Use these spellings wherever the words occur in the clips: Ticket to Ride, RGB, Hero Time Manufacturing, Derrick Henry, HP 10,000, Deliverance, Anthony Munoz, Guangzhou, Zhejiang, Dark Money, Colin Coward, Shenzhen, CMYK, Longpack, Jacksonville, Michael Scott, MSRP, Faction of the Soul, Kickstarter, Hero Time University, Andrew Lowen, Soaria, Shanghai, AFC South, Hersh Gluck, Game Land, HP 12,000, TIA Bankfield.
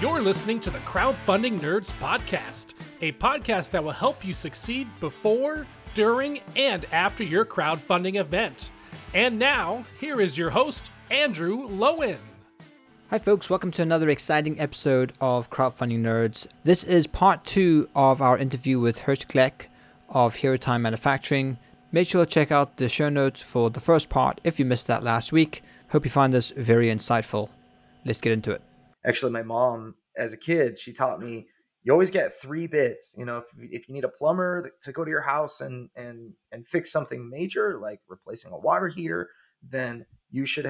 You're listening to the Crowdfunding Nerds podcast, a podcast that will help you succeed before, during, and after your crowdfunding event. And now, here is your host, Andrew Lowen. Hi folks, welcome to another exciting episode of Crowdfunding Nerds. This is part two of our interview with Hersh Gluck of Hero Time Manufacturing. Make sure to check out the show notes for the first part if you missed that last week. Hope you find this very insightful. Let's get into it. Actually, my mom, as a kid, she taught me, you always get three bids. You know, if you need a plumber to go to your house and fix something major, like replacing a water heater, then you should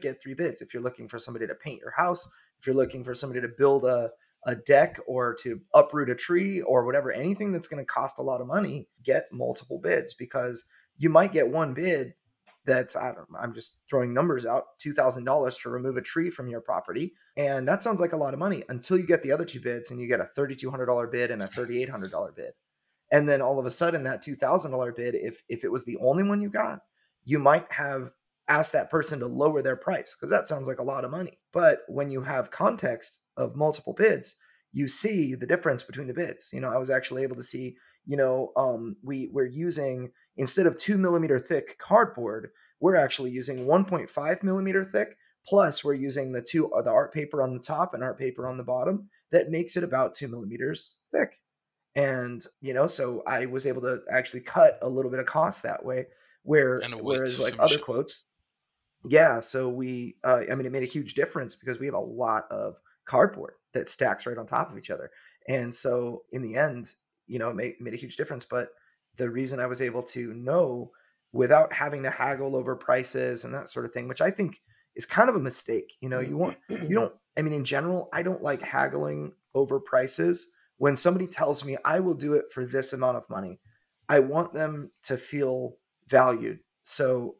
get three bids. If you're looking for somebody to paint your house, if you're looking for somebody to build a deck or to uproot a tree or whatever, anything that's going to cost a lot of money, get multiple bids, because you might get one bid that's, I'm just throwing numbers out, $2,000 to remove a tree from your property. And that sounds like a lot of money until you get the other two bids and you get a $3,200 bid and a $3,800 bid. And then all of a sudden that $2,000 bid, if it was the only one you got, you might have asked that person to lower their price because that sounds like a lot of money. But when you have context of multiple bids, you see the difference between the bids. You know, I was actually able to see, you know, we're using, instead of 2 millimeter thick cardboard, we're actually using 1.5 millimeter thick. Plus we're using the art paper on the top and art paper on the bottom that makes it about 2 millimeters thick. And, you know, so I was able to actually cut a little bit of cost that way, whereas like other quotes. Yeah. So we, it made a huge difference because we have a lot of cardboard that stacks right on top of each other. And so in the end, you know, it made a huge difference. But the reason I was able to know without having to haggle over prices and that sort of thing, which I think is kind of a mistake. You know, in general, I don't like haggling over prices. When somebody tells me I will do it for this amount of money, I want them to feel valued. So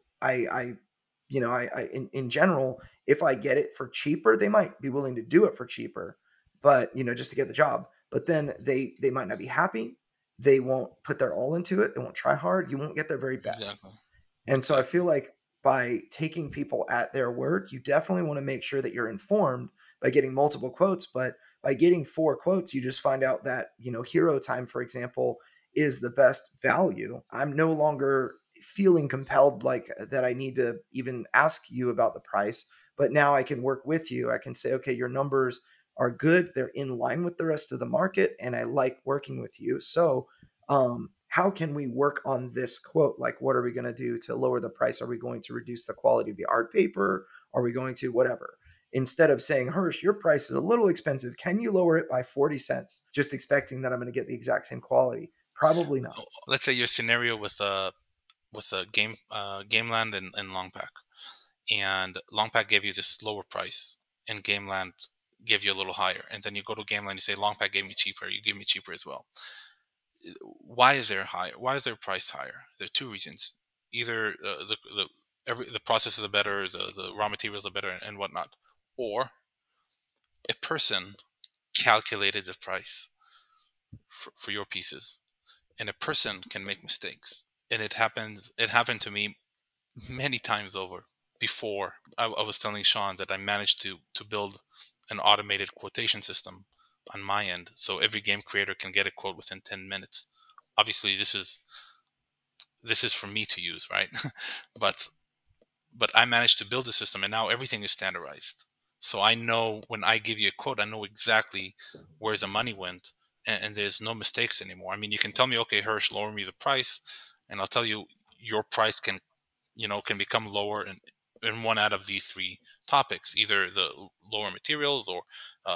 in general, if I get it for cheaper, they might be willing to do it for cheaper, but, you know, just to get the job. But then they might not be happy. They won't put their all into it. They won't try hard. You won't get their very best. Exactly. And so I feel like by taking people at their word, you definitely want to make sure that you're informed by getting multiple quotes. But by getting 4 quotes, you just find out that, you know, Hero Time, for example, is the best value. I'm no longer feeling compelled like that I need to even ask you about the price. But now I can work with you. I can say, okay, your numbers are good. They're in line with the rest of the market. And I like working with you. So how can we work on this quote? Like, what are we going to do to lower the price? Are we going to reduce the quality of the art paper? Are we going to whatever? Instead of saying, Hersh, your price is a little expensive. Can you lower it by 40 cents? Just expecting that I'm going to get the exact same quality. Probably not. Let's say your scenario with a Game Land and Longpack. And Longpack gave you this lower price and Game Land give you a little higher, and then you go to Game Land, you say Longpack gave me cheaper, you give me cheaper as well. Why is their price higher? There are two reasons. Either the processes are better, the raw materials are better and whatnot, or a person calculated the price for your pieces, and a person can make mistakes, and it happened to me many times over. Before I was telling Sean that I managed to build an automated quotation system on my end, so every game creator can get a quote within 10 minutes. Obviously, this is for me to use, right? but I managed to build the system, and now everything is standardized. So I know when I give you a quote, I know exactly where the money went, and there's no mistakes anymore. I mean, you can tell me, okay, Hersh, lower me the price, and I'll tell you your price can become lower in one out of these three topics, either the lower materials or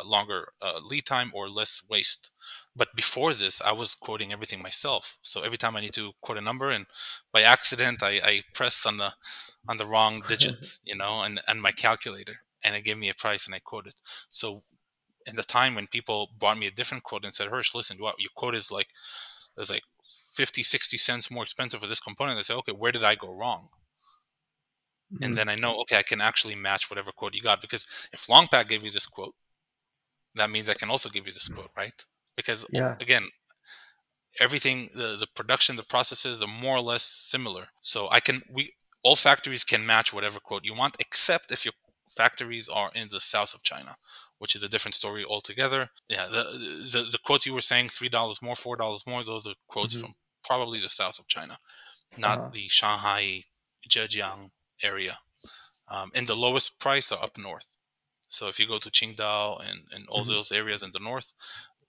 longer lead time or less waste. But before this, I was quoting everything myself. So every time I need to quote a number, and by accident, I press on the wrong digit, you know, and my calculator, and it gave me a price and I quoted. So in the time when people brought me a different quote and said, Hersh, listen, what your quote is like 50, 60 cents more expensive for this component. I said, okay, where did I go wrong? And then I know, okay, I can actually match whatever quote you got, because if Longpack gave you this quote, that means I can also give you this quote, right? Because again, everything, the production, the processes are more or less similar. So all factories can match whatever quote you want, except if your factories are in the south of China which is a different story altogether. Yeah, the quotes you were saying, $3 more, $4 more, those are quotes from probably the south of China, not the Shanghai, Zhejiang area. And the lowest price are up north. So if you go to Qingdao and all those areas in the north,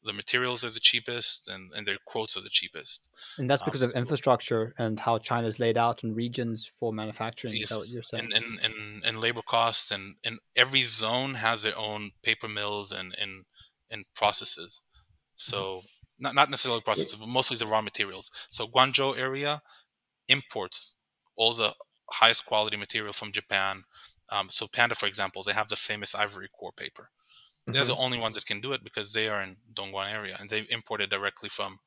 the materials are the cheapest and their quotes are the cheapest. And that's because of infrastructure and how China's laid out in regions for manufacturing. Yes. Is that what you're saying? And labor costs and every zone has their own paper mills and processes. So not necessarily processes, but mostly the raw materials. So Guangzhou area imports all the highest quality material from Japan. So Panda, for example, they have the famous ivory core paper. They're the only ones that can do it because they are in Dongguan area and they import it directly from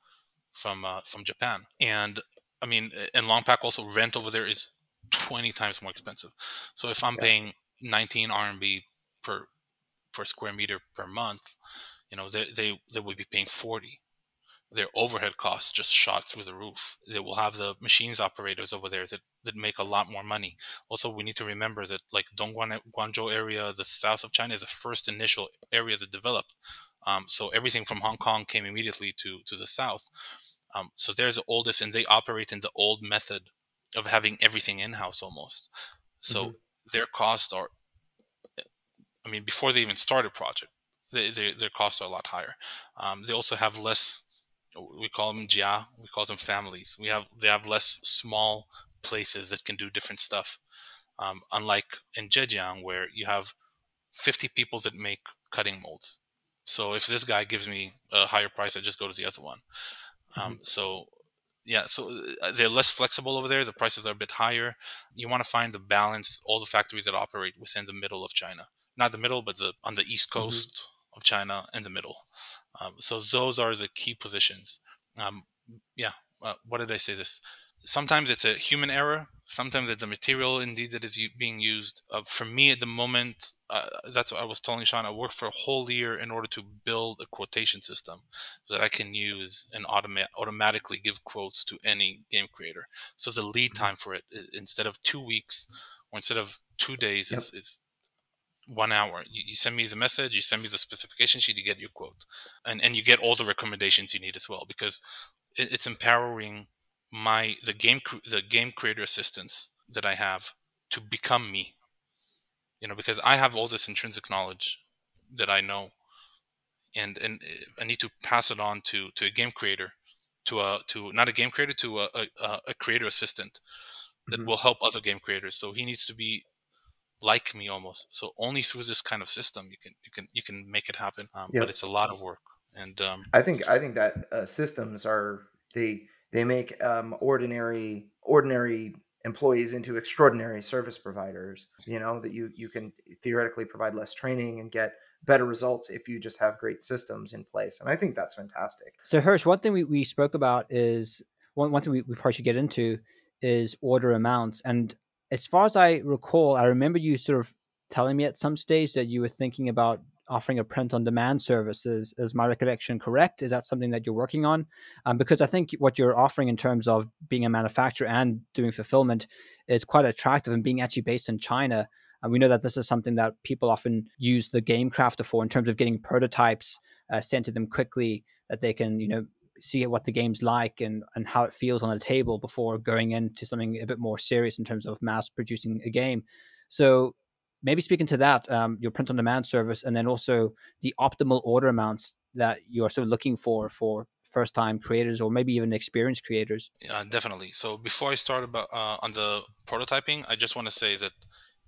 Japan. And I mean, in Longpack also rent over there is 20 times more expensive. So if I'm paying 19 RMB per square meter per month, you know, they would be paying 40. Their overhead costs just shot through the roof. They will have the machines operators over there that make a lot more money. Also, we need to remember that like Dongguan, Guangzhou area, the south of China is the first initial area that developed. So everything from Hong Kong came immediately to the south. So they're the oldest and they operate in the old method of having everything in-house almost. So their costs are, I mean, before they even start a project, their costs are a lot higher. They also have less... We call them jia. We call them families. They have less small places that can do different stuff. Unlike in Zhejiang, where you have 50 people that make cutting molds. So if this guy gives me a higher price, I just go to the other one. So they're less flexible over there. The prices are a bit higher. You want to find the balance. All the factories that operate within the middle of China, not the middle, but on the east coast. Of China in the middle. So those are the key positions. What did I say this? Sometimes it's a human error. Sometimes it's a material indeed that is being used. For me at the moment, that's what I was telling Sean. I worked for a whole year in order to build a quotation system that I can use and automatically give quotes to any game creator. So the lead time for it, instead of 2 weeks or instead of 2 days, is 1 hour. You send me the message, you send me the specification sheet, you get your quote, and you get all the recommendations you need as well, because it's empowering the game creator assistance that I have to become me, you know, because I have all this intrinsic knowledge that I know, and I need to pass it on to a game creator, to a creator assistant that will help other game creators. So he needs to be like me almost. So only through this kind of system you can make it happen. But it's a lot of work. And I think that systems are they make ordinary employees into extraordinary service providers. You know that you can theoretically provide less training and get better results if you just have great systems in place. And I think that's fantastic. So Hersh, one thing we spoke about is one thing we partially get into is order amounts. And as far as I recall, I remember you sort of telling me at some stage that you were thinking about offering a print-on-demand service. Is my recollection correct? Is that something that you're working on? Because I think what you're offering in terms of being a manufacturer and doing fulfillment is quite attractive, and being actually based in China. And we know that this is something that people often use the Game Crafter for in terms of getting prototypes sent to them quickly that they can, you know, see what the game's like and how it feels on the table before going into something a bit more serious in terms of mass producing a game. So maybe speaking to that, your print-on-demand service, and then also the optimal order amounts that you're sort of looking for first-time creators or maybe even experienced creators. Yeah, definitely. So before I start on the prototyping, I just want to say that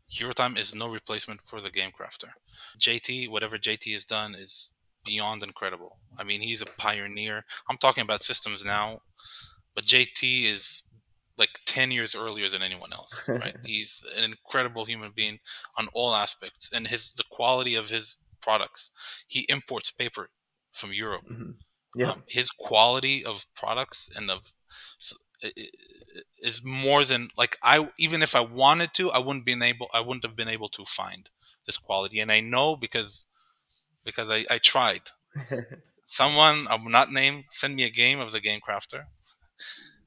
Hero Time is no replacement for the Game Crafter. JT, whatever JT has done is beyond incredible. I mean, he's a pioneer. I'm talking about systems now, but JT is like 10 years earlier than anyone else, right? He's an incredible human being on all aspects, and the quality of his products. He imports paper from Europe. His quality of products and of is more than like even if I wanted to, I wouldn't have been able to find this quality. And I know because I tried. Someone, I will not name, sent me a game of the Game Crafter.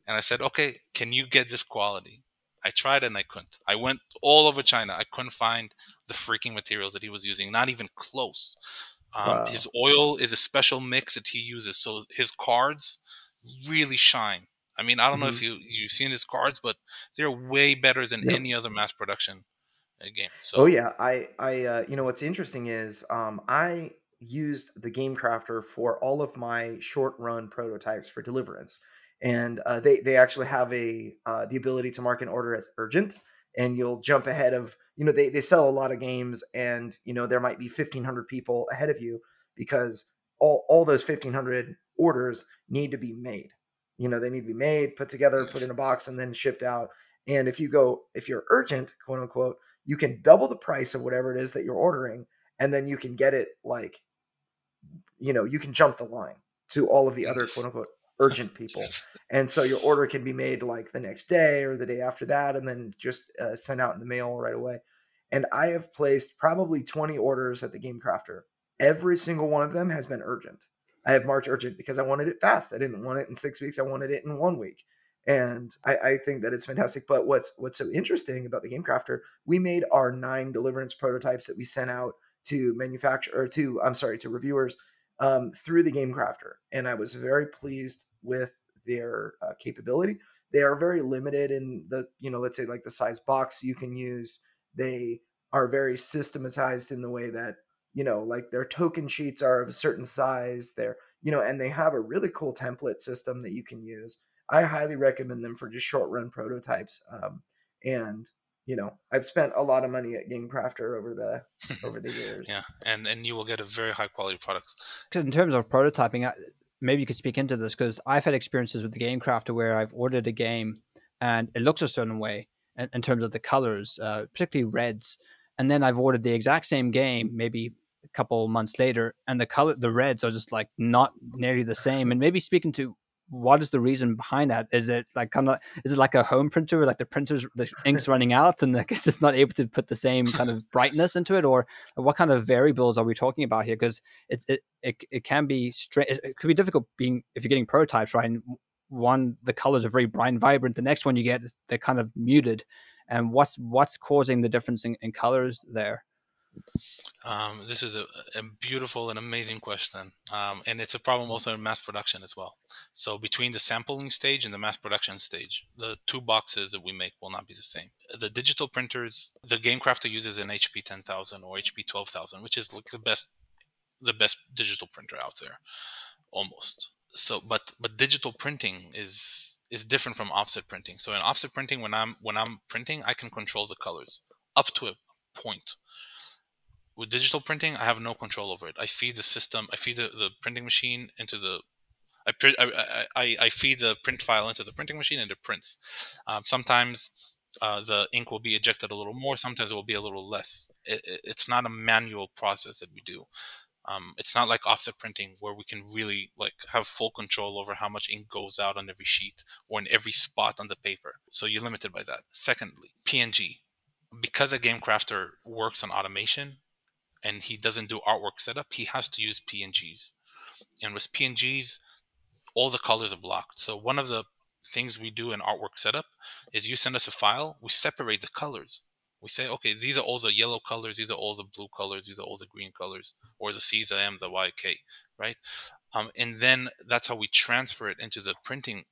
And I said, okay, can you get this quality? I tried and I couldn't. I went all over China. I couldn't find the freaking materials that he was using, not even close. Wow. His oil is a special mix that he uses, so his cards really shine. I mean, I don't know if you've seen his cards, but they're way better than any other mass production game. So. Oh yeah, I you know what's interesting is I used the Game Crafter for all of my short run prototypes for Deliverance, and they actually have a the ability to mark an order as urgent. And you'll jump ahead of, you know, they sell a lot of games, and, you know, there might be 1,500 people ahead of you because all those 1,500 orders need to be made. You know, they need to be made, put together, put in a box, and then shipped out. And if you're urgent, quote unquote, you can double the price of whatever it is that you're ordering, and then you can get it like, you know, you can jump the line to all of the other, quote unquote, urgent people. And so your order can be made like the next day or the day after that, and then just sent out in the mail right away. And I have placed probably 20 orders at the Game Crafter. Every single one of them has been urgent. I have marked urgent because I wanted it fast. I didn't want it in 6 weeks. I wanted it in 1 week. And I think that it's fantastic. But what's so interesting about the Game Crafter, we made our 9 Deliverance prototypes that we sent out to to reviewers through the Game Crafter. And I was very pleased with their capability. They are very limited in the, you know, let's say like the size box you can use. They are very systematized in the way that, you know, like their token sheets are of a certain size there, you know, and they have a really cool template system that you can use. I highly recommend them for just short run prototypes. And, you know, I've spent a lot of money at Game Crafter over the years. Yeah. And you will get a very high quality product. In terms of prototyping, maybe you could speak into this, because I've had experiences with the Game Crafter where I've ordered a game and it looks a certain way in terms of the colors, particularly reds. And then I've ordered the exact same game maybe a couple months later, and the reds are just like not nearly the same. And maybe speaking to what is the reason behind that? Is it like is it like a home printer, like the ink's running out and it's just not able to put the same kind of brightness into it, or what kind of variables are we talking about here? Because it can be it could be difficult being if you're getting prototypes, right? And one, the colors are very bright and vibrant. The next one you get, they're kind of muted. And what's causing the difference in colors there? This is a beautiful and amazing question, and it's a problem also in mass production as well. So between the sampling stage and the mass production stage, the 2 boxes that we make will not be the same. The digital printers, the Game Crafter uses an HP 10,000 or HP 12,000, which is like the best digital printer out there, almost. So, but digital printing is different from offset printing. So in offset printing, when I'm printing, I can control the colors up to a point. With digital printing, I have no control over it. I feed the system. I feed the printing machine into the. I feed the print file into the printing machine, and it prints. Sometimes the ink will be ejected a little more. Sometimes it will be a little less. It's not a manual process that we do. It's not like offset printing where we can really like have full control over how much ink goes out on every sheet or in every spot on the paper. So you're limited by that. Secondly, PNG, because a Game Crafter works on automation, and he doesn't do artwork setup, he has to use PNGs. And with PNGs, all the colors are blocked. So one of the things we do in artwork setup is you send us a file, we separate the colors. We say, okay, these are all the yellow colors, these are all the blue colors, these are all the green colors, or the C's, the M, the Y, K, right? And then that's how we transfer it into the printing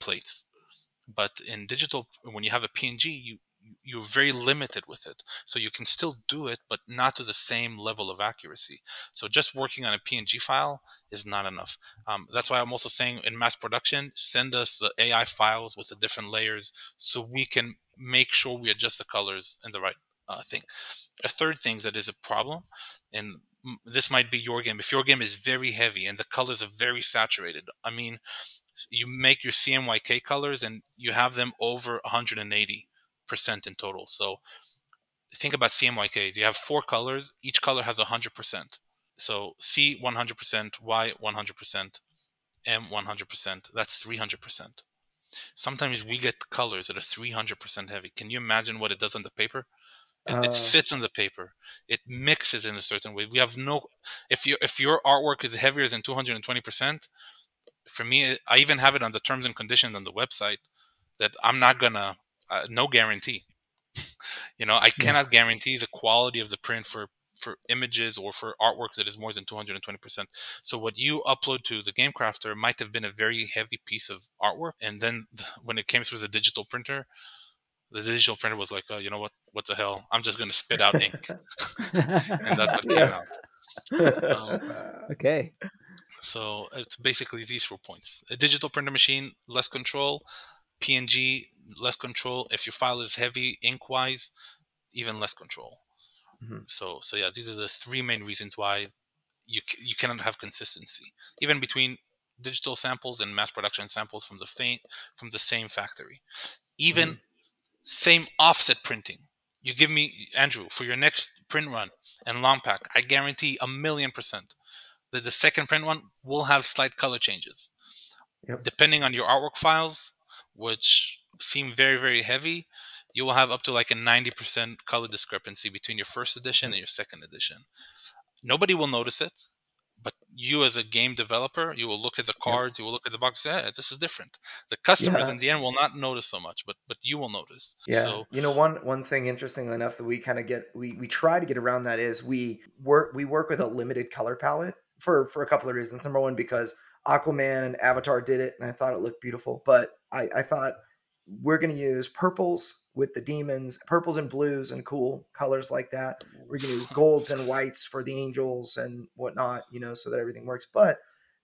plates. But in digital, when you have a PNG, you're very limited with it. So you can still do it, but not to the same level of accuracy. So just working on a PNG file is not enough. That's why I'm also saying in mass production, send us the AI files with the different layers so we can make sure we adjust the colors in the right thing. A third thing that is a problem, and this might be your game. If your game is very heavy and the colors are very saturated, I mean, you make your CMYK colors and you have them over 180% in total. So think about CMYKs. You have 4 colors. Each color has 100%. So C 100%, Y 100%, M 100%. That's 300%. Sometimes we get colors that are 300% heavy. Can you imagine what it does on the paper? It sits on the paper. It mixes in a certain way. We have no. If your artwork is heavier than 220%, for me, I even have it on the terms and conditions on the website that I'm not gonna. no guarantee. You know, I cannot guarantee the quality of the print for images or for artworks that is more than 220%. So what you upload to the Game Crafter might have been a very heavy piece of artwork. And then when it came through the digital printer was like, oh, you know what the hell? I'm just going to spit out ink. And that's what came out. Okay. So it's basically these 4 points. A digital printer machine, less control. PNG, less control. If your file is heavy ink-wise, even less control. Mm-hmm. So yeah, these are the three main reasons why you cannot have consistency, even between digital samples and mass production samples from the same factory, even same offset printing. You give me, Andrew, for your next print run and Longpack, I guarantee 1,000,000% that the second print run will have slight color changes, depending on your artwork files, which seem very, very heavy. You will have up to like a 90% color discrepancy between your first edition and your second edition. Nobody will notice it, but you as a game developer, you will look at the cards, you will look at the box, this is different. The customers in the end will not notice so much, but you will notice. Yeah. So, you know, one thing, interestingly enough, that we kind of get, we try to get around that is we work with a limited color palette for a couple of reasons. Number one, because Aquaman and Avatar did it, and I thought it looked beautiful, but I thought we're going to use purples with the demons, purples and blues and cool colors like that. We're going to use golds and whites for the angels and whatnot, you know, so that everything works. But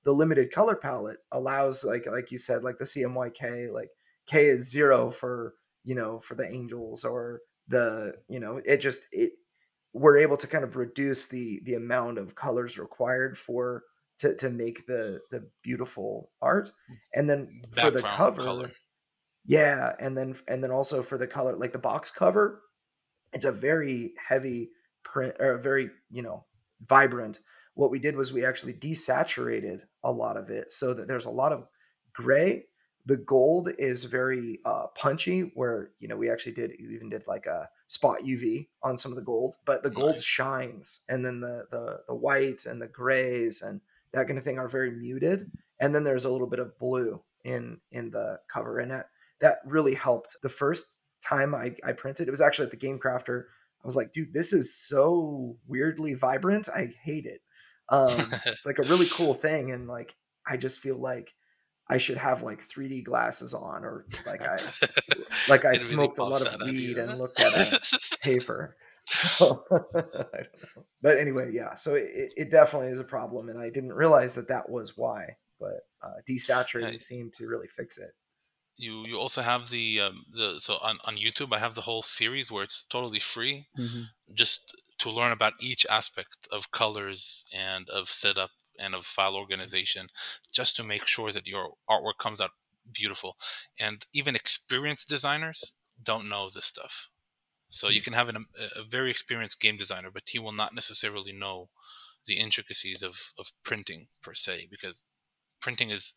the limited color palette allows, like you said, like the CMYK, like K is 0 for, you know, for the angels or the, you know, it just, it, we're able to kind of reduce the amount of colors required for, to make the beautiful art. And then for the cover, color. Yeah, and then also for the color, like the box cover, it's a very heavy print or a very, you know, vibrant. What we did was we actually desaturated a lot of it so that there's a lot of gray. The gold is very punchy, where, you know, we even did like a spot UV on some of the gold, but the gold shines, and then the white and the grays and that kind of thing are very muted, and then there's a little bit of blue in the cover, and that really helped. The first time I printed, it was actually at the Game Crafter. I was like, dude, this is so weirdly vibrant. I hate it. It's like a really cool thing. And like, I just feel like I should have like 3D glasses on, or like I smoked really a lot of weed and looked at a paper. So, I don't know. But anyway, yeah. So it definitely is a problem. And I didn't realize that was why, but desaturating seemed to really fix it. You also have so on YouTube I have the whole series where it's totally free, just to learn about each aspect of colors and of setup and of file organization, just to make sure that your artwork comes out beautiful. And even experienced designers don't know this stuff. So you can have a very experienced game designer, but he will not necessarily know the intricacies of printing per se, because printing is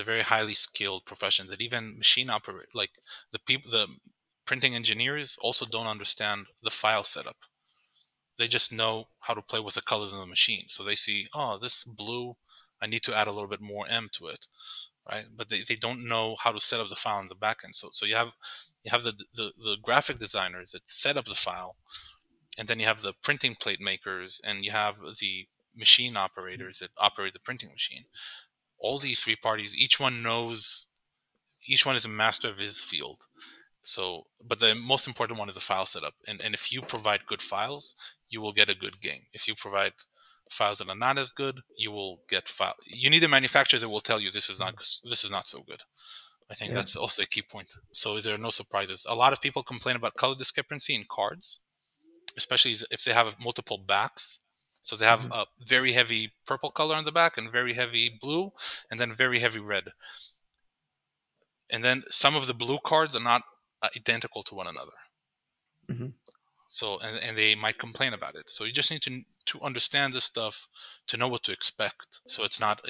a very highly skilled profession that even machine operators, like the printing engineers, also don't understand the file setup. They just know how to play with the colors in the machine. So they see, oh, this blue, I need to add a little bit more M to it, right? But they don't know how to set up the file in the backend. So you have the graphic designers that set up the file, and then you have the printing plate makers, and you have the machine operators that operate the printing machine. All these three parties, each one is a master of his field. So, but the most important one is the file setup. And if you provide good files, you will get a good game. If you provide files that are not as good, you will get file. You need a manufacturer that will tell you this is not so good. I think that's also a key point. So there are no surprises. A lot of people complain about color discrepancy in cards, especially if they have multiple backs. So they have a very heavy purple color on the back and very heavy blue and then very heavy red. And then some of the blue cards are not identical to one another. Mm-hmm. So, and they might complain about it. So you just need to understand this stuff, to know what to expect. So it doesn't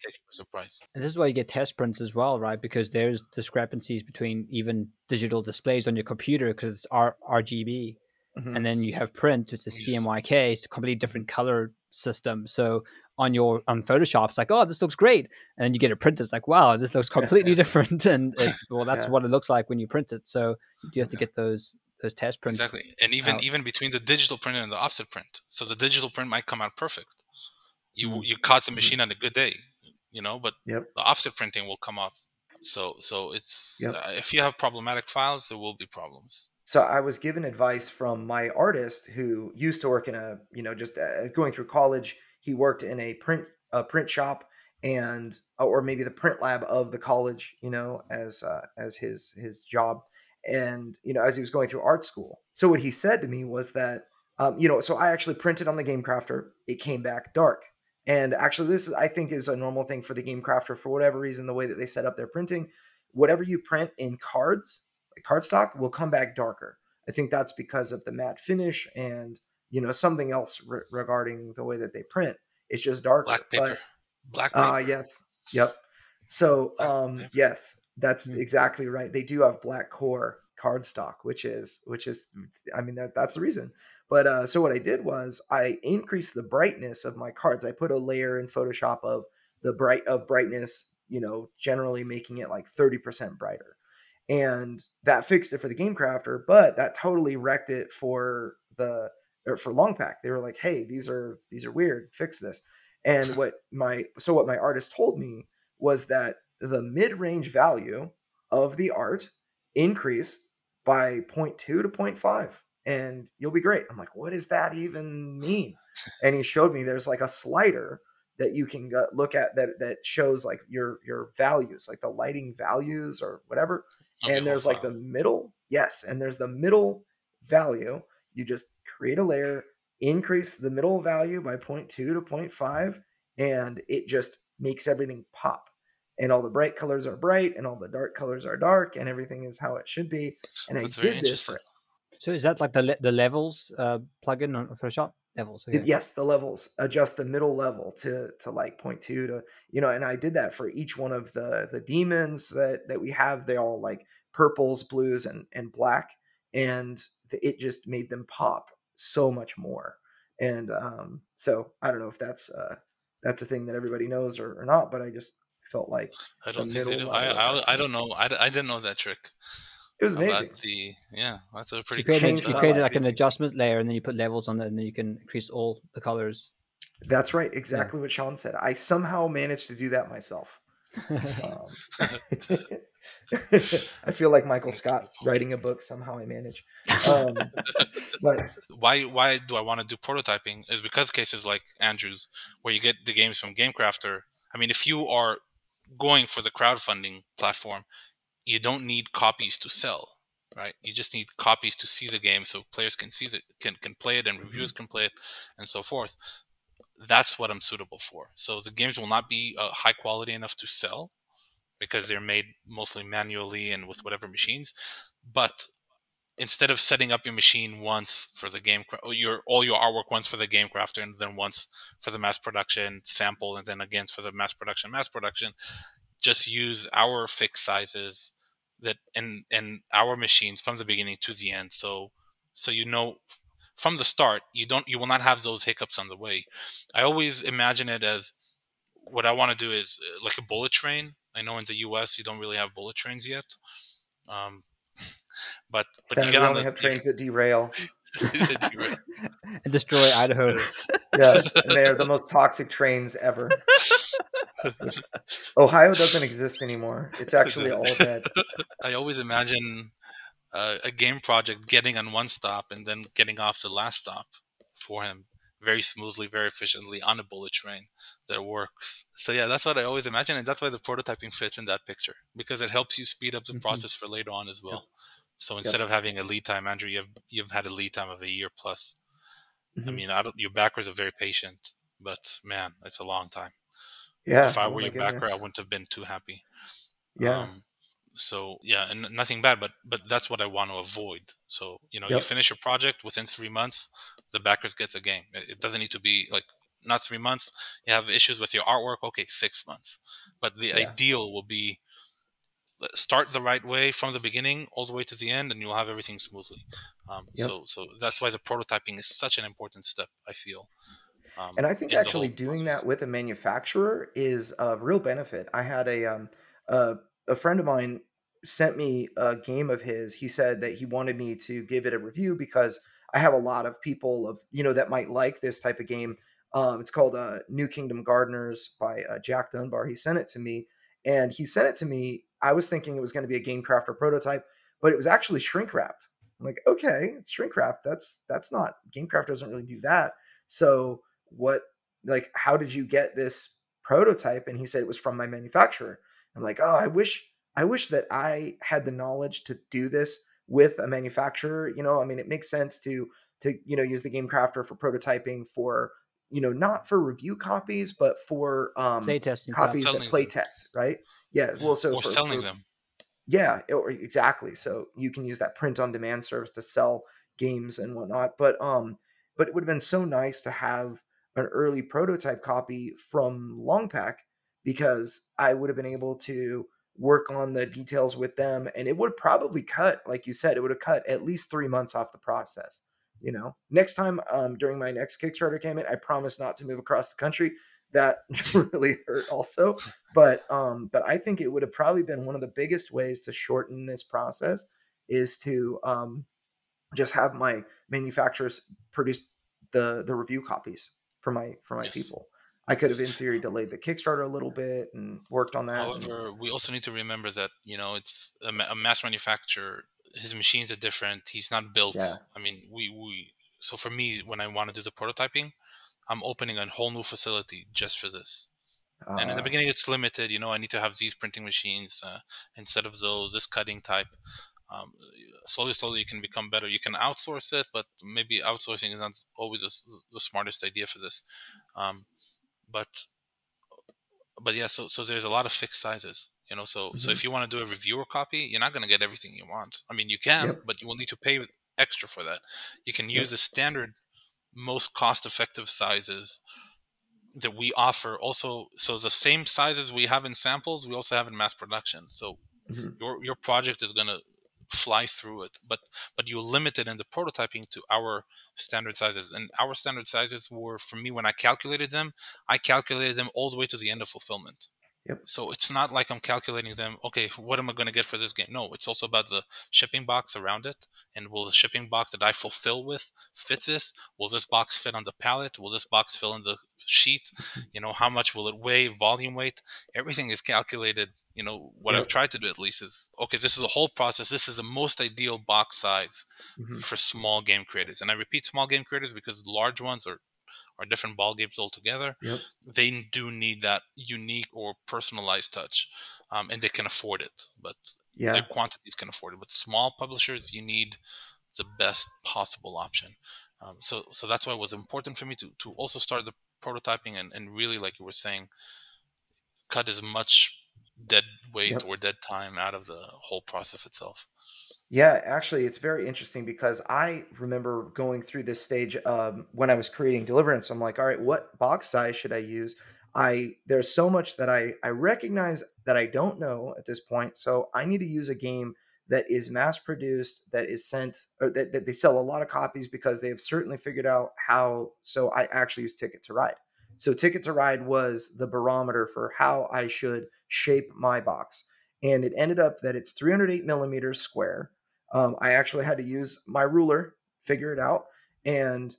take you by surprise. And this is why you get test prints as well, right? Because there's discrepancies between even digital displays on your computer because it's RGB. Mm-hmm. And then you have print, which is CMYK. It's a completely different color system. So on Photoshop, it's like, oh, this looks great. And then you get it printed. It's like, wow, this looks completely different. And it's, well, that's what it looks like when you print it. So you have to get those test prints. Exactly. And even between the digital print and the offset print. So the digital print might come out perfect. You caught the machine on a good day, but the offset printing will come off. So it's if you have problematic files, there will be problems. So I was given advice from my artist who used to work in a, just going through college, he worked in a print shop or maybe the print lab of the college, as his job. And, as he was going through art school. So what he said to me was that, so I actually printed on the Game Crafter. It came back dark. And actually, this is, I think, is a normal thing for the Game Crafter. For whatever reason, the way that they set up their printing, whatever you print in cards, cardstock will come back darker. I think that's because of the matte finish and something else regarding the way that they print. It's just darker. Black paper. Yes. Yep. So yes, that's exactly right. They do have black core cardstock, which is I mean that's the reason. But so what I did was I increased the brightness of my cards. I put a layer in Photoshop of the brightness, generally making it like 30% brighter. And that fixed it for the Game Crafter, but that totally wrecked it for Longpack. They were like, "Hey, these are weird. Fix this." And what my artist told me was that the mid-range value of the art increase by 0.2 to 0.5, and you'll be great. I'm like, "What does that even mean?" And he showed me there's like a slider that you can look at that shows like your values, like the lighting values or whatever. And there's like the middle. Yes. And there's the middle value. You just create a layer, increase the middle value by 0.2 to 0.5, and it just makes everything pop. And all the bright colors are bright and all the dark colors are dark and everything is how it should be. And I did this for it. So is that like the levels plugin on Photoshop? Levels. Okay. Yes, the levels adjust the middle level to like 0.2 to, and I did that for each one of the demons that we have. They all like purples, blues, and black, and it just made them pop so much more. And so I don't know if that's a thing that everybody knows or not, but I just felt like I don't think they do. I don't know. I didn't know that trick. It was amazing. That's a pretty cool. You created like an adjustment layer, and then you put levels on it, and then you can increase all the colors. That's right. Exactly what Sean said. I somehow managed to do that myself. I feel like Michael Scott writing a book. Somehow I manage. But why do I want to do prototyping? Is because cases like Andrew's, where you get the games from Game Crafter. I mean, if you are going for the crowdfunding platform, you don't need copies to sell, right? You just need copies to see the game so players can see it, can play it, and reviewers can play it, and so forth. That's what I'm suitable for. So the games will not be high quality enough to sell because they're made mostly manually and with whatever machines. But instead of setting up your machine once for the game, all your artwork once for the Game Crafter and then once for the mass production sample and then again for the mass production, just use our fixed sizes that and our machines from the beginning to the end. So from the start, you will not have those hiccups on the way. I always imagine it as what I want to do is like a bullet train. I know in the U.S. you don't really have bullet trains yet, but you only have trains that derail. And destroy Idaho. Yeah, and they are the most toxic trains ever. Ohio doesn't exist anymore. It's actually all dead. I always imagine a game project getting on one stop and then getting off the last stop for him very smoothly, very efficiently on a bullet train that works. So yeah, that's what I always imagine, and that's why the prototyping fits in that picture, because it helps you speed up the process for later on as well. So instead of having a lead time, Andrew, you've had a lead time of a year plus. Mm-hmm. I mean, your backers are very patient, but man, it's a long time. Yeah. If I were your backer, I wouldn't have been too happy. Yeah. And nothing bad, but that's what I want to avoid. So, you finish your project within 3 months, the backers get a game. It doesn't need to be like not 3 months. You have issues with your artwork. Okay, 6 months. But the ideal will be start the right way from the beginning all the way to the end, and you'll have everything smoothly. So that's why the prototyping is such an important step, I feel. And I think actually doing that with a manufacturer is a real benefit. I had a friend of mine sent me a game of his. He said that he wanted me to give it a review because I have a lot of people of, you know, that might like this type of game. It's called New Kingdom Gardeners by Jack Dunbar. He sent it to me, and he sent it to me. I was thinking it was going to be a Game Crafter prototype, but it was actually shrink wrapped. I'm like, okay, it's shrink wrapped. That's not, Game Crafter doesn't really do that. So what, like, how did you get this prototype? And he said it was from my manufacturer. I'm like, oh, I wish that I had the knowledge to do this with a manufacturer. You know, I mean, it makes sense to, you know, use the Game Crafter for prototyping for, you know, not for review copies, but for playtesting copies that playtest, right? Yeah. Well, so or selling them. Yeah, exactly. So you can use that print on demand service to sell games and whatnot. But it would have been so nice to have an early prototype copy from Longpack, because I would have been able to work on the details with them, and it would probably cut, like you said, it would have cut at least 3 months off the process. You know, next time during my next Kickstarter campaign, I promise not to move across the country. That really hurt also. But I think it would have probably been one of the biggest ways to shorten this process is to just have my manufacturers produce the review copies for my people. I could have, in theory, delayed the Kickstarter a little bit and worked on that. However, we also need to remember that, you know, it's a mass manufacturer. His machines are different. He's not built. Yeah. I mean, we. So for me, when I want to do the prototyping, I'm opening a whole new facility just for this. And in the beginning, it's limited. You know, I need to have these printing machines instead of those, this cutting type. Slowly, you can become better. You can outsource it, but maybe outsourcing is not always the smartest idea for this. But yeah, so there's a lot of fixed sizes. You know, so if you want to do a reviewer copy, you're not going to get everything you want. I mean, you can, but you will need to pay extra for that. You can use the standard, most cost-effective sizes that we offer. Also, so the same sizes we have in samples, we also have in mass production. So your project is going to fly through it, but you limit it in the prototyping to our standard sizes. And our standard sizes were, for me, when I calculated them all the way to the end of fulfillment. Yep. So it's not like I'm calculating them, okay, what am I going to get for this game? No, it's also about the shipping box around it. And will the shipping box that I fulfill with fit this? Will this box fit on the pallet? Will this box fill in the sheet? You know, how much will it weigh, volume weight? Everything is calculated. You know, what I've tried to do at least is, okay, this is a whole process. This is the most ideal box size for small game creators. And I repeat small game creators because large ones are different ball games altogether. Yep. They do need that unique or personalized touch, and they can afford it. But their quantities can afford it. But small publishers, you need the best possible option. So that's why it was important for me to also start the prototyping and really, like you were saying, cut as much dead weight or dead time out of the whole process itself. Yeah, actually, it's very interesting because I remember going through this stage when I was creating Deliverance. I'm like, all right, what box size should I use? There's so much that I recognize that I don't know at this point. So I need to use a game that is mass produced, that is sent, or that they sell a lot of copies because they have certainly figured out how. So I actually use Ticket to Ride. So Ticket to Ride was the barometer for how I should shape my box. And it ended up that it's 308 millimeters square. I actually had to use my ruler, figure it out. And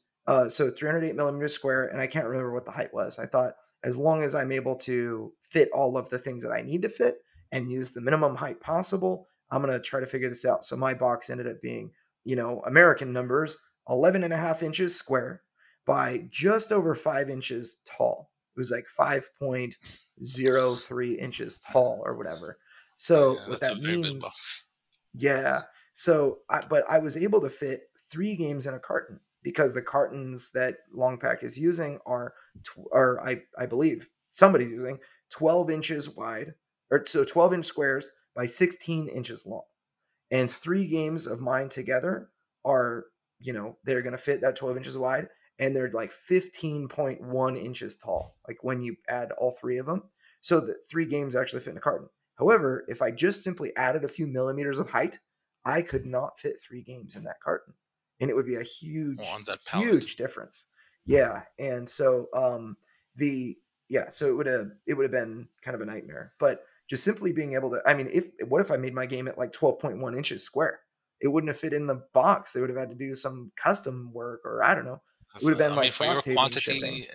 so 308 millimeters square, and I can't remember what the height was. I thought as long as I'm able to fit all of the things that I need to fit and use the minimum height possible, I'm going to try to figure this out. So my box ended up being, you know, American numbers, 11 and a half inches square by just over 5 inches tall. It was like 5.03 inches tall or whatever. So what that means, So, I was able to fit 3 games in a carton because the cartons that Longpack is using are I believe somebody's using 12 inches wide, or so 12 inch squares by 16 inches long, and 3 games of mine together are, you know, they're going to fit that 12 inches wide, and they're like 15.1 inches tall. Like when you add all 3 of them, so the 3 games actually fit in a carton. However, if I just simply added a few millimeters of height, I could not fit 3 games in that carton. And it would be a huge, huge difference. Yeah. And so it would have been kind of a nightmare. But just simply being able to, I mean, what if I made my game at like 12.1 inches square? It wouldn't have fit in the box. They would have had to do some custom work, or I don't know. It would have been for your quantity,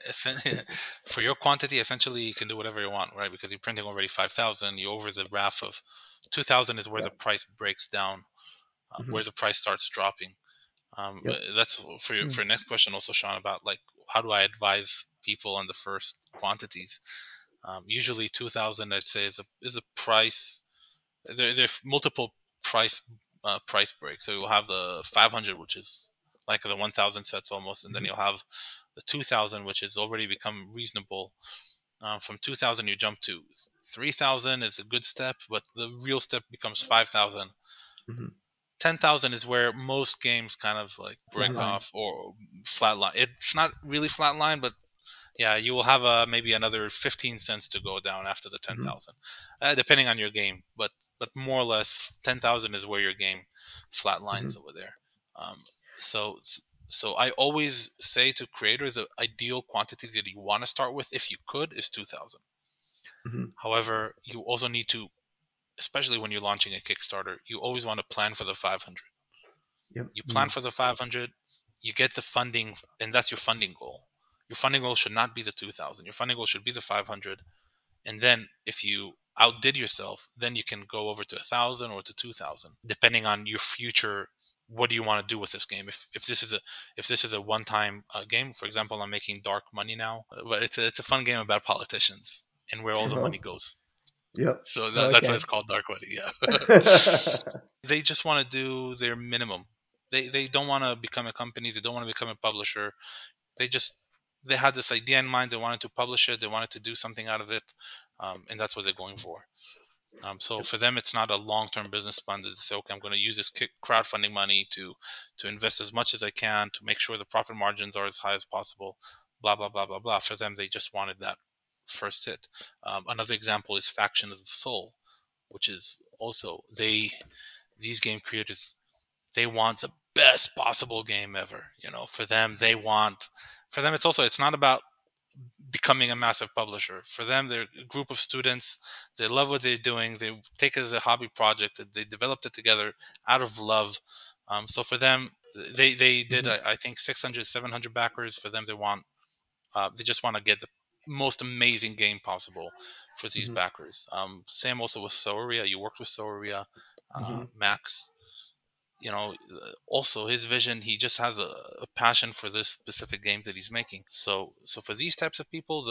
essentially you can do whatever you want, right? Because you're printing already 5,000, you over the graph of 2,000 is where the price breaks down, where the price starts dropping. That's for your next question also, Sean, about like, how do I advise people on the first quantities? Usually 2,000, I'd say is a price. There are multiple price breaks. So you'll have the 500, which is like the 1,000 sets almost, and then you'll have the 2,000, which has already become reasonable. From 2,000, you jump to 3,000 is a good step, but the real step becomes 5,000. 10,000 is where most games kind of like break off or flatline. It's not really flatline, but yeah, you will have maybe another 15 cents to go down after the 10,000, depending on your game. But more or less, 10,000 is where your game flatlines over there. So I always say to creators, the ideal quantity that you want to start with, if you could, is 2,000. However, you also need to, especially when you're launching a Kickstarter, you always want to plan for the 500. You plan for the 500, you get the funding, and that's your funding goal. Your funding goal should not be the 2,000. Your funding goal should be the 500. And then if you outdid yourself, then you can go over to 1,000 or to 2,000, depending on your future. What do you want to do with this game? If this is a one-time game, for example, I'm making Dark Money now, but it's a fun game about politicians and where all the money goes. So that's why it's called Dark Money. They just want to do their minimum. They don't want to become a company. They don't want to become a publisher. They had this idea in mind. They wanted to publish it. They wanted to do something out of it, and that's what they're going for. So for them, it's not a long-term business plan that they say, okay, I'm going to use this crowdfunding money to invest as much as I can to make sure the profit margins are as high as possible, blah, blah, blah, blah, blah. For them, they just wanted that first hit. Another example is Faction of the Soul, which is also these game creators, they want the best possible game ever. For them, it's not about becoming a massive publisher. For them, they're a group of students. They love what they're doing. They take it as a hobby project. They developed it together out of love. So for them, they did, I think, 600, 700 backers. For them, they just want to get the most amazing game possible for these backers. Same also with Soaria. You worked with Soaria, Max. Also his vision, he just has a passion for this specific game that he's making. So for these types of people,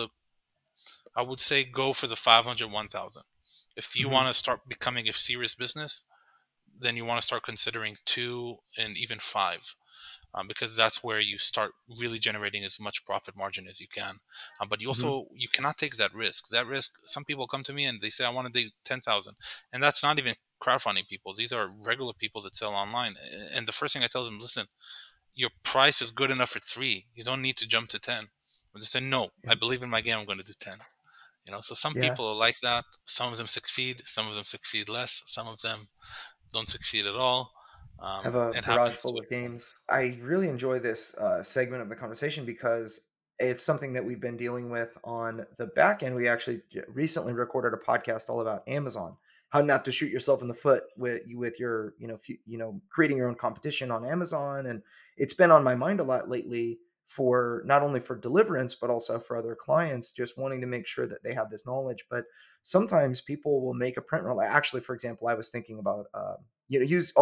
I would say go for the 500, 1,000. If you want to start becoming a serious business, then you want to start considering 2 and even 5, because that's where you start really generating as much profit margin as you can. But you also, you cannot take that risk. Some people come to me and they say, I want to do 10,000. And that's not even crowdfunding people. These are regular people that sell online. And the first thing I tell them, listen, your price is good enough for 3. You don't need to jump to 10. But they say, no, I believe in my game. I'm going to do 10. So some people are like that. Some of them succeed. Some of them succeed less. Some of them don't succeed at all. Have a garage full of games. I really enjoy this segment of the conversation because it's something that we've been dealing with on the back end. We actually recently recorded a podcast all about Amazon. How not to shoot yourself in the foot with your, creating your own competition on Amazon. And it's been on my mind a lot lately for not only for Deliverance, but also for other clients, just wanting to make sure that they have this knowledge. But sometimes people will make a print roll. Actually, for example, I was thinking about, use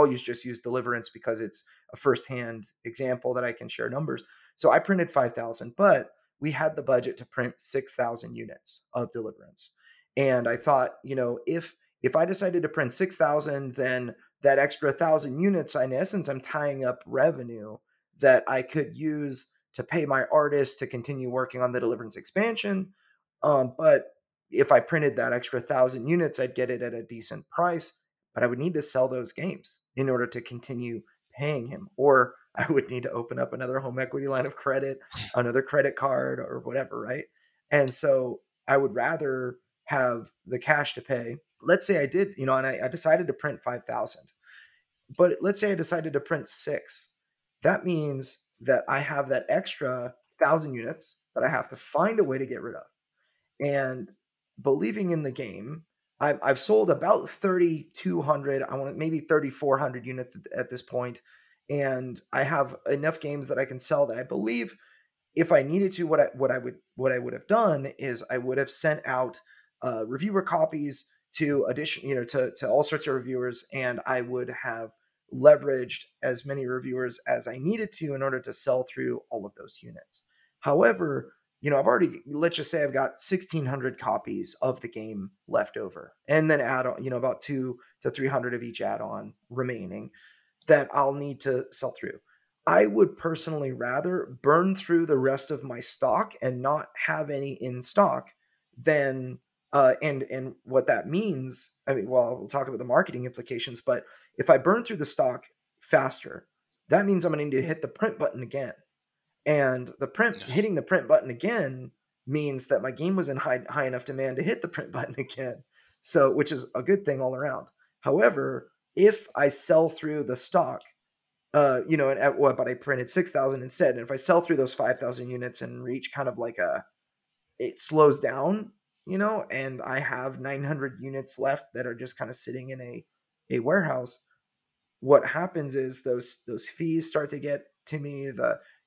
Deliverance because it's a firsthand example that I can share numbers. So I printed 5,000, but we had the budget to print 6,000 units of Deliverance. And I thought, if I decided to print 6,000, then that extra 1,000 units, in essence, I'm tying up revenue that I could use to pay my artists to continue working on the Deliverance expansion. But if I printed that extra 1,000 units, I'd get it at a decent price, but I would need to sell those games in order to continue paying him, or I would need to open up another home equity line of credit, another credit card or whatever, right? And so I would rather have the cash to pay let's say I did, you know, and I decided to print 5,000, but let's say I decided to print 6. That means that I have that extra 1,000 units that I have to find a way to get rid of. And believing in the game, I've sold about 3,200, I want maybe 3,400 units at this point. And I have enough games that I can sell that I believe if I needed to, what I would have done is I would have sent out reviewer copies to addition, you know, to all sorts of reviewers, and I would have leveraged as many reviewers as I needed to in order to sell through all of those units. However, you know, I've already, let's just say I've got 1,600 copies of the game left over, and then add on, you know, about 200 to 300 of each add-on remaining that I'll need to sell through. I would personally rather burn through the rest of my stock and not have any in stock than and what that means, I mean, well, we'll talk about the marketing implications, but if I burn through the stock faster, that means I'm going to need to hit the print button again. And the print, yes, hitting the print button again means that my game was in high enough demand to hit the print button again. So, which is a good thing all around. However, if I sell through the stock, you know, and at what, but I printed 6,000 instead. And if I sell through those 5,000 units and reach kind of like it slows down, you know, and I have 900 units left that are just kind of sitting in a warehouse. What happens is those fees start to get to me,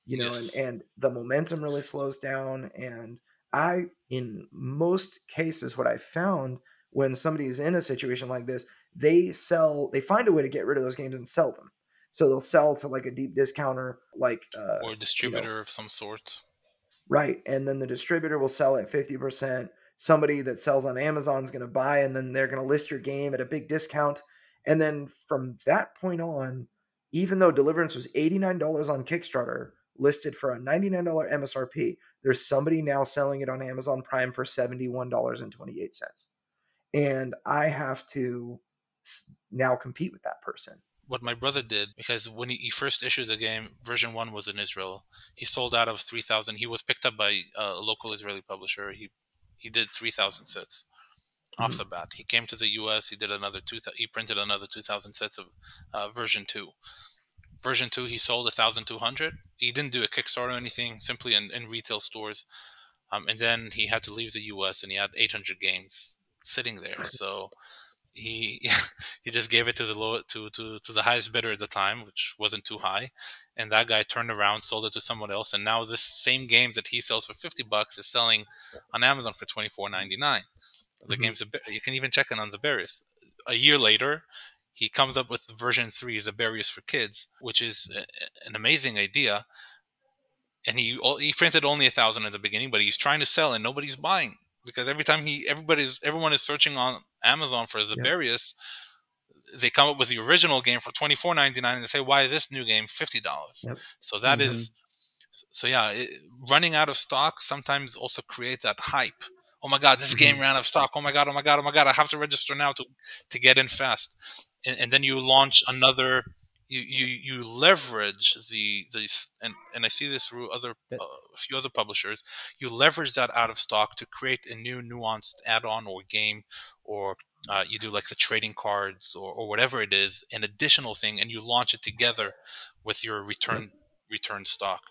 yes, and the momentum really slows down. And I, in most cases, what I found when somebody is in a situation like this, they find a way to get rid of those games and sell them. So they'll sell to like a deep discounter, like or a distributor, you know, of some sort. Right. And then the distributor will sell at 50%. Somebody that sells on Amazon is going to buy, and then they're going to list your game at a big discount. And then from that point on, even though Deliverance was $89 on Kickstarter, listed for a $99 MSRP, there's somebody now selling it on Amazon Prime for $71.28. And I have to now compete with that person. What my brother did, because when he first issued the game, version 1 was in Israel. He sold out of 3,000. He was picked up by a local Israeli publisher. He did 3,000 sets off the bat. He came to the U.S. He did he printed another 2,000 sets of version 2. Version 2, he sold 1,200. He didn't do a Kickstarter or anything, simply in retail stores. And then he had to leave the U.S. and he had 800 games sitting there. So he just gave it to the highest bidder at the time, which wasn't too high. And that guy turned around, sold it to someone else. And now this same game that he sells for $50 is selling on Amazon for $24.99. The game's you can even check it on Zabarius. A year later, he comes up with version 3, Zabarius for Kids, which is an amazing idea. And he printed only 1,000 at the beginning, but he's trying to sell and nobody's buying, because every time everyone is searching on Amazon for Zabarius, they come up with the original game for $24.99 and they say, "Why is this new game $50?" Yep. So that is, so yeah, running out of stock sometimes also creates that hype. Oh my God, this game ran out of stock. Oh my God, I have to register now to get in fast. And then you launch another, you leverage and I see this through a few other publishers, you leverage that out of stock to create a new nuanced add-on or game, or you do like the trading cards or whatever it is, an additional thing, and you launch it together with your return stock,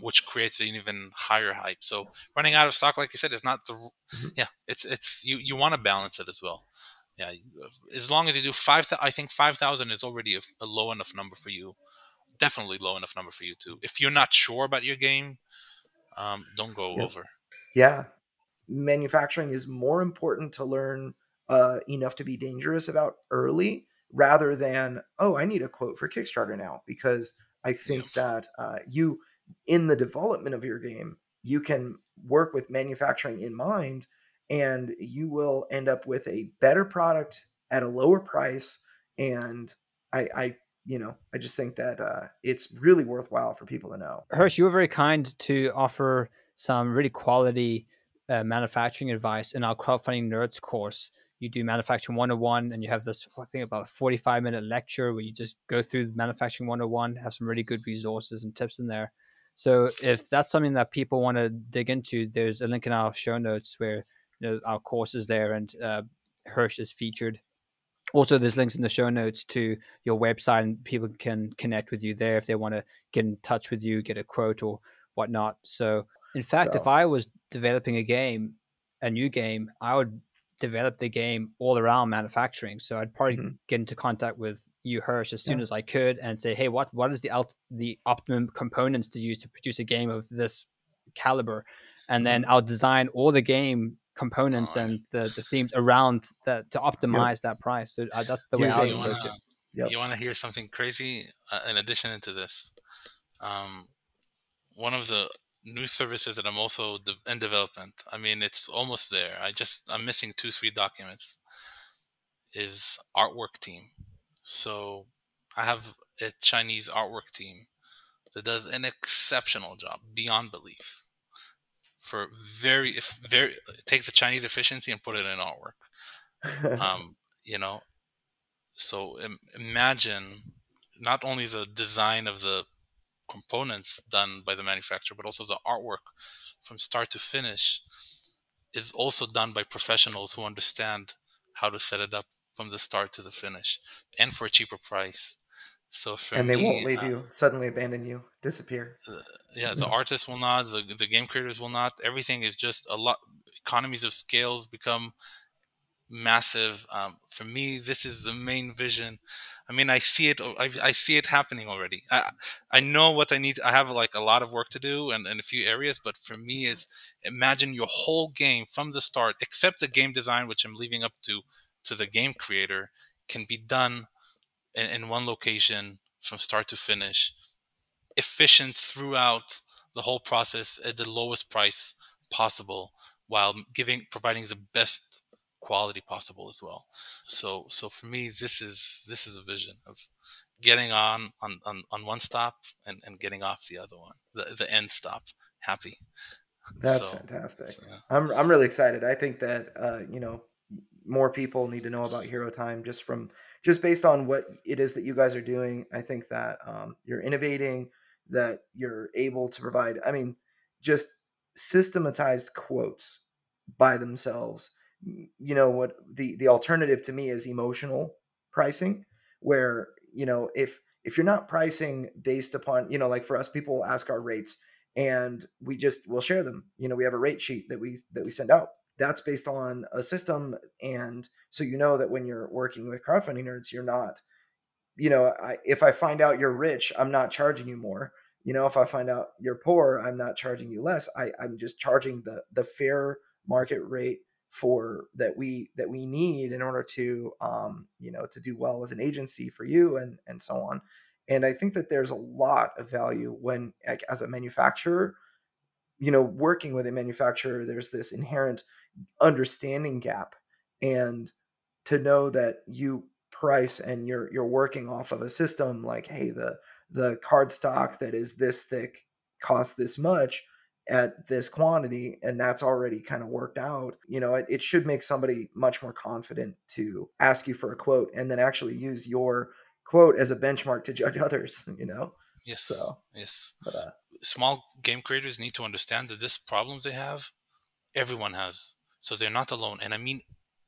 which creates an even higher hype. So running out of stock, like you said, is not it's you want to balance it as well. Yeah, as long as you do 5,000 is already a low enough number for you. Definitely low enough number for you too. If you're not sure about your game, don't go over. Yeah, manufacturing is more important to learn enough to be dangerous about early, rather than, oh, I need a quote for Kickstarter now, because I think that you, in the development of your game, you can work with manufacturing in mind, and you will end up with a better product at a lower price. And I just think that it's really worthwhile for people to know. Hersh, you were very kind to offer some really quality manufacturing advice in our Crowdfunding Nerds course. You do Manufacturing 101, and you have this, I think, about a 45-minute lecture where you just go through Manufacturing 101, have some really good resources and tips in there. So if that's something that people want to dig into, there's a link in our show notes where, you know, our course is there, and Hersh is featured. Also, there's links in the show notes to your website, and people can connect with you there if they want to get in touch with you, get a quote or whatnot. So in fact, if I was developing a new game, I would develop the game all around manufacturing. So I'd probably get into contact with you, Hersh, as soon as I could and say, hey, what is the optimum components to use to produce a game of this caliber? And then I'll design all the game components and the themes around that to optimize that price. So that's the way I would approach it. You want to hear something crazy? In addition to this, one of the new services that I'm also in development, I mean, it's almost there. I'm missing 2-3 documents, is artwork team. So I have a Chinese artwork team that does an exceptional job beyond belief. It takes the Chinese efficiency and put it in artwork. So imagine not only the design of the components done by the manufacturer, but also the artwork from start to finish is also done by professionals who understand how to set it up from the start to the finish, and for a cheaper price. So they won't leave you, suddenly abandon you, disappear. The artists will not, the game creators will not. Everything is just a lot. Economies of scales become massive. For me, this is the main vision. I mean, I see it. I see it happening already. I know what I need. I have like a lot of work to do in a few areas, but for me, it's imagine your whole game from the start, except the game design, which I'm leaving up to the game creator, can be done in one location from start to finish, efficient throughout the whole process at the lowest price possible, while providing the best quality possible as well. So for me, this is a vision of getting on one stop and getting off the other one, the end stop happy. That's fantastic. So, I'm really excited. I think that more people need to know about Hero Time just based on what it is that you guys are doing. I think that you're innovating, that you're able to provide, just systematized quotes by themselves. You know what the alternative to me is emotional pricing, where, if you're not pricing based upon, like for us, people ask our rates and we'll share them. We have a rate sheet that we send out. That's based on a system. And so, that when you're working with Crowdfunding Nerds, you're not, if I find out you're rich, I'm not charging you more. If I find out you're poor, I'm not charging you less. I'm just charging the fair market rate for that we need in order to, to do well as an agency for you and so on. And I think that there's a lot of value when, as a manufacturer, working with a manufacturer, there's this inherent understanding gap, and to know that you price and you're working off of a system like, hey, the cardstock that is this thick costs this much at this quantity, and that's already kind of worked out. It should make somebody much more confident to ask you for a quote and then actually use your quote as a benchmark to judge others. Yes. So, yes. But, small game creators need to understand that this problem they have, everyone has. So they're not alone. And I mean,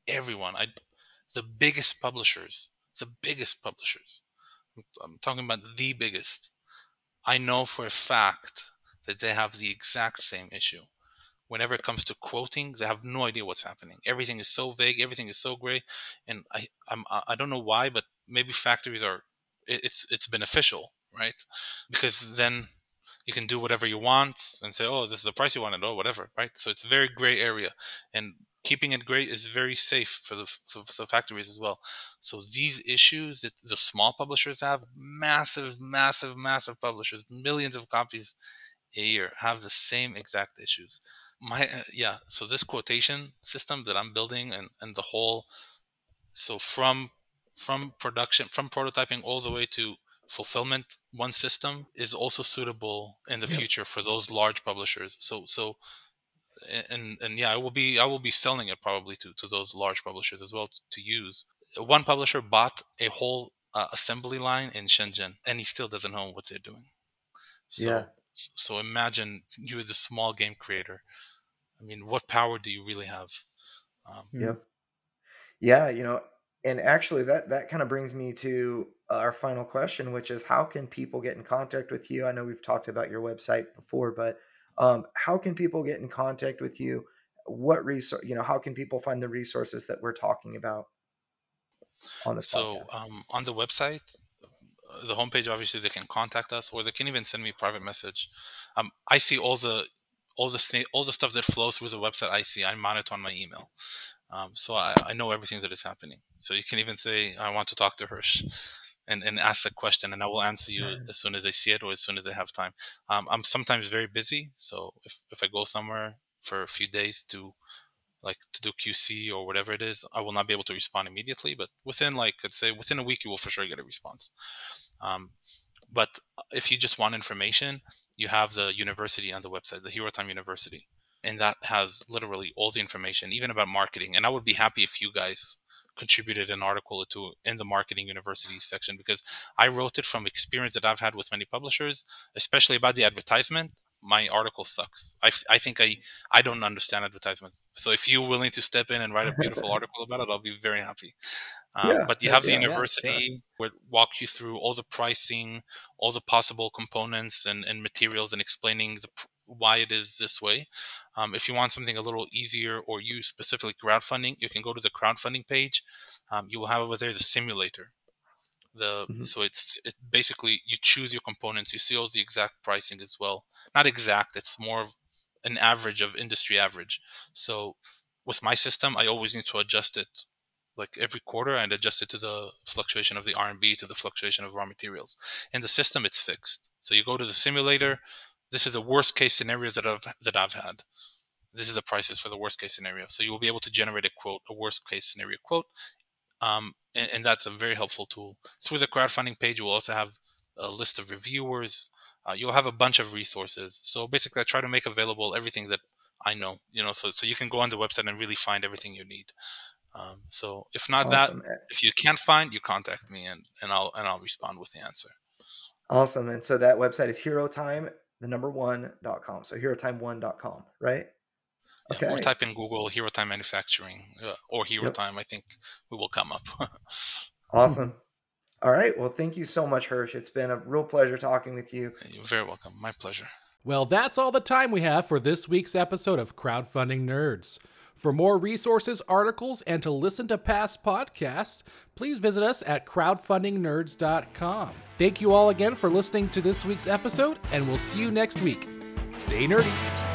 everyone. The biggest publishers. I'm talking about the biggest. I know for a fact that they have the exact same issue. Whenever it comes to quoting, they have no idea what's happening. Everything is so vague. Everything is so gray. And I don't know why, but maybe factories are. It's beneficial, right? Because then you can do whatever you want and say, oh, this is the price you wanted, oh, whatever, right? So it's a very gray area, and keeping it gray is very safe for the factories as well. So these issues that the small publishers have, massive publishers, millions of copies a year, have the same exact issues. So this quotation system that I'm building and the whole, so from production, from prototyping all the way to fulfillment, one system is also suitable in the future for those large publishers. So I will be selling it probably to those large publishers as well to use. One publisher bought a whole assembly line in Shenzhen, and he still doesn't know what they're doing. So imagine you as a small game creator. What power do you really have? Yeah, and actually that kind of brings me to our final question, which is how can people get in contact with you? I know we've talked about your website before, but how can people get in contact with you? What resource, how can people find the resources that we're talking about on the podcast? So on the website, the homepage, obviously they can contact us, or they can even send me a private message. I see all the stuff that flows through the website. I monitor on my email. So I know everything that is happening. So you can even say, I want to talk to Hersh and ask the question, and I will answer you as soon as I see it or as soon as I have time. I'm sometimes very busy. So if I go somewhere for a few days to do QC or whatever it is, I will not be able to respond immediately, but within a week, you will for sure get a response. But if you just want information, you have the university on the website, the Hero Time University. And that has literally all the information, even about marketing. And I would be happy if you guys contributed an article or two in the marketing university section, because I wrote it from experience that I've had with many publishers, especially about the advertisement. My article sucks. I think I don't understand advertisements. So if you're willing to step in and write a beautiful article about it, I'll be very happy. But you have the university where walk you through all the pricing, all the possible components and materials, and explaining why it is this way. If you want something a little easier, or you specifically crowdfunding, you can go to the crowdfunding page. You will have over there the simulator. So it's basically you choose your components. You see all the exact pricing as well. Not exact. It's more of an average of industry average. So with my system, I always need to adjust it. Like every quarter, I'd adjust it to the fluctuation of the RMB, to the fluctuation of raw materials. In the system, it's fixed. So you go to the simulator. This is the worst case scenario that I've had. This is the prices for the worst case scenario. So you will be able to generate a worst case scenario quote. And that's a very helpful tool. Through the crowdfunding page, you will also have a list of reviewers. You'll have a bunch of resources. So basically I try to make available everything that I know, so you can go on the website and really find everything you need. So if not awesome. That, if you can't find, you contact me and I'll respond with the answer. Awesome. And so that website is herotime1.com. So herotime1.com, right? Yeah, okay. Or type in Google Hero Time Manufacturing or Hero Time. I think we will come up. Awesome. All right. Well, thank you so much, Hersh. It's been a real pleasure talking with you. You're very welcome. My pleasure. Well, that's all the time we have for this week's episode of Crowdfunding Nerds. For more resources, articles, and to listen to past podcasts, please visit us at crowdfundingnerds.com. Thank you all again for listening to this week's episode, and we'll see you next week. Stay nerdy.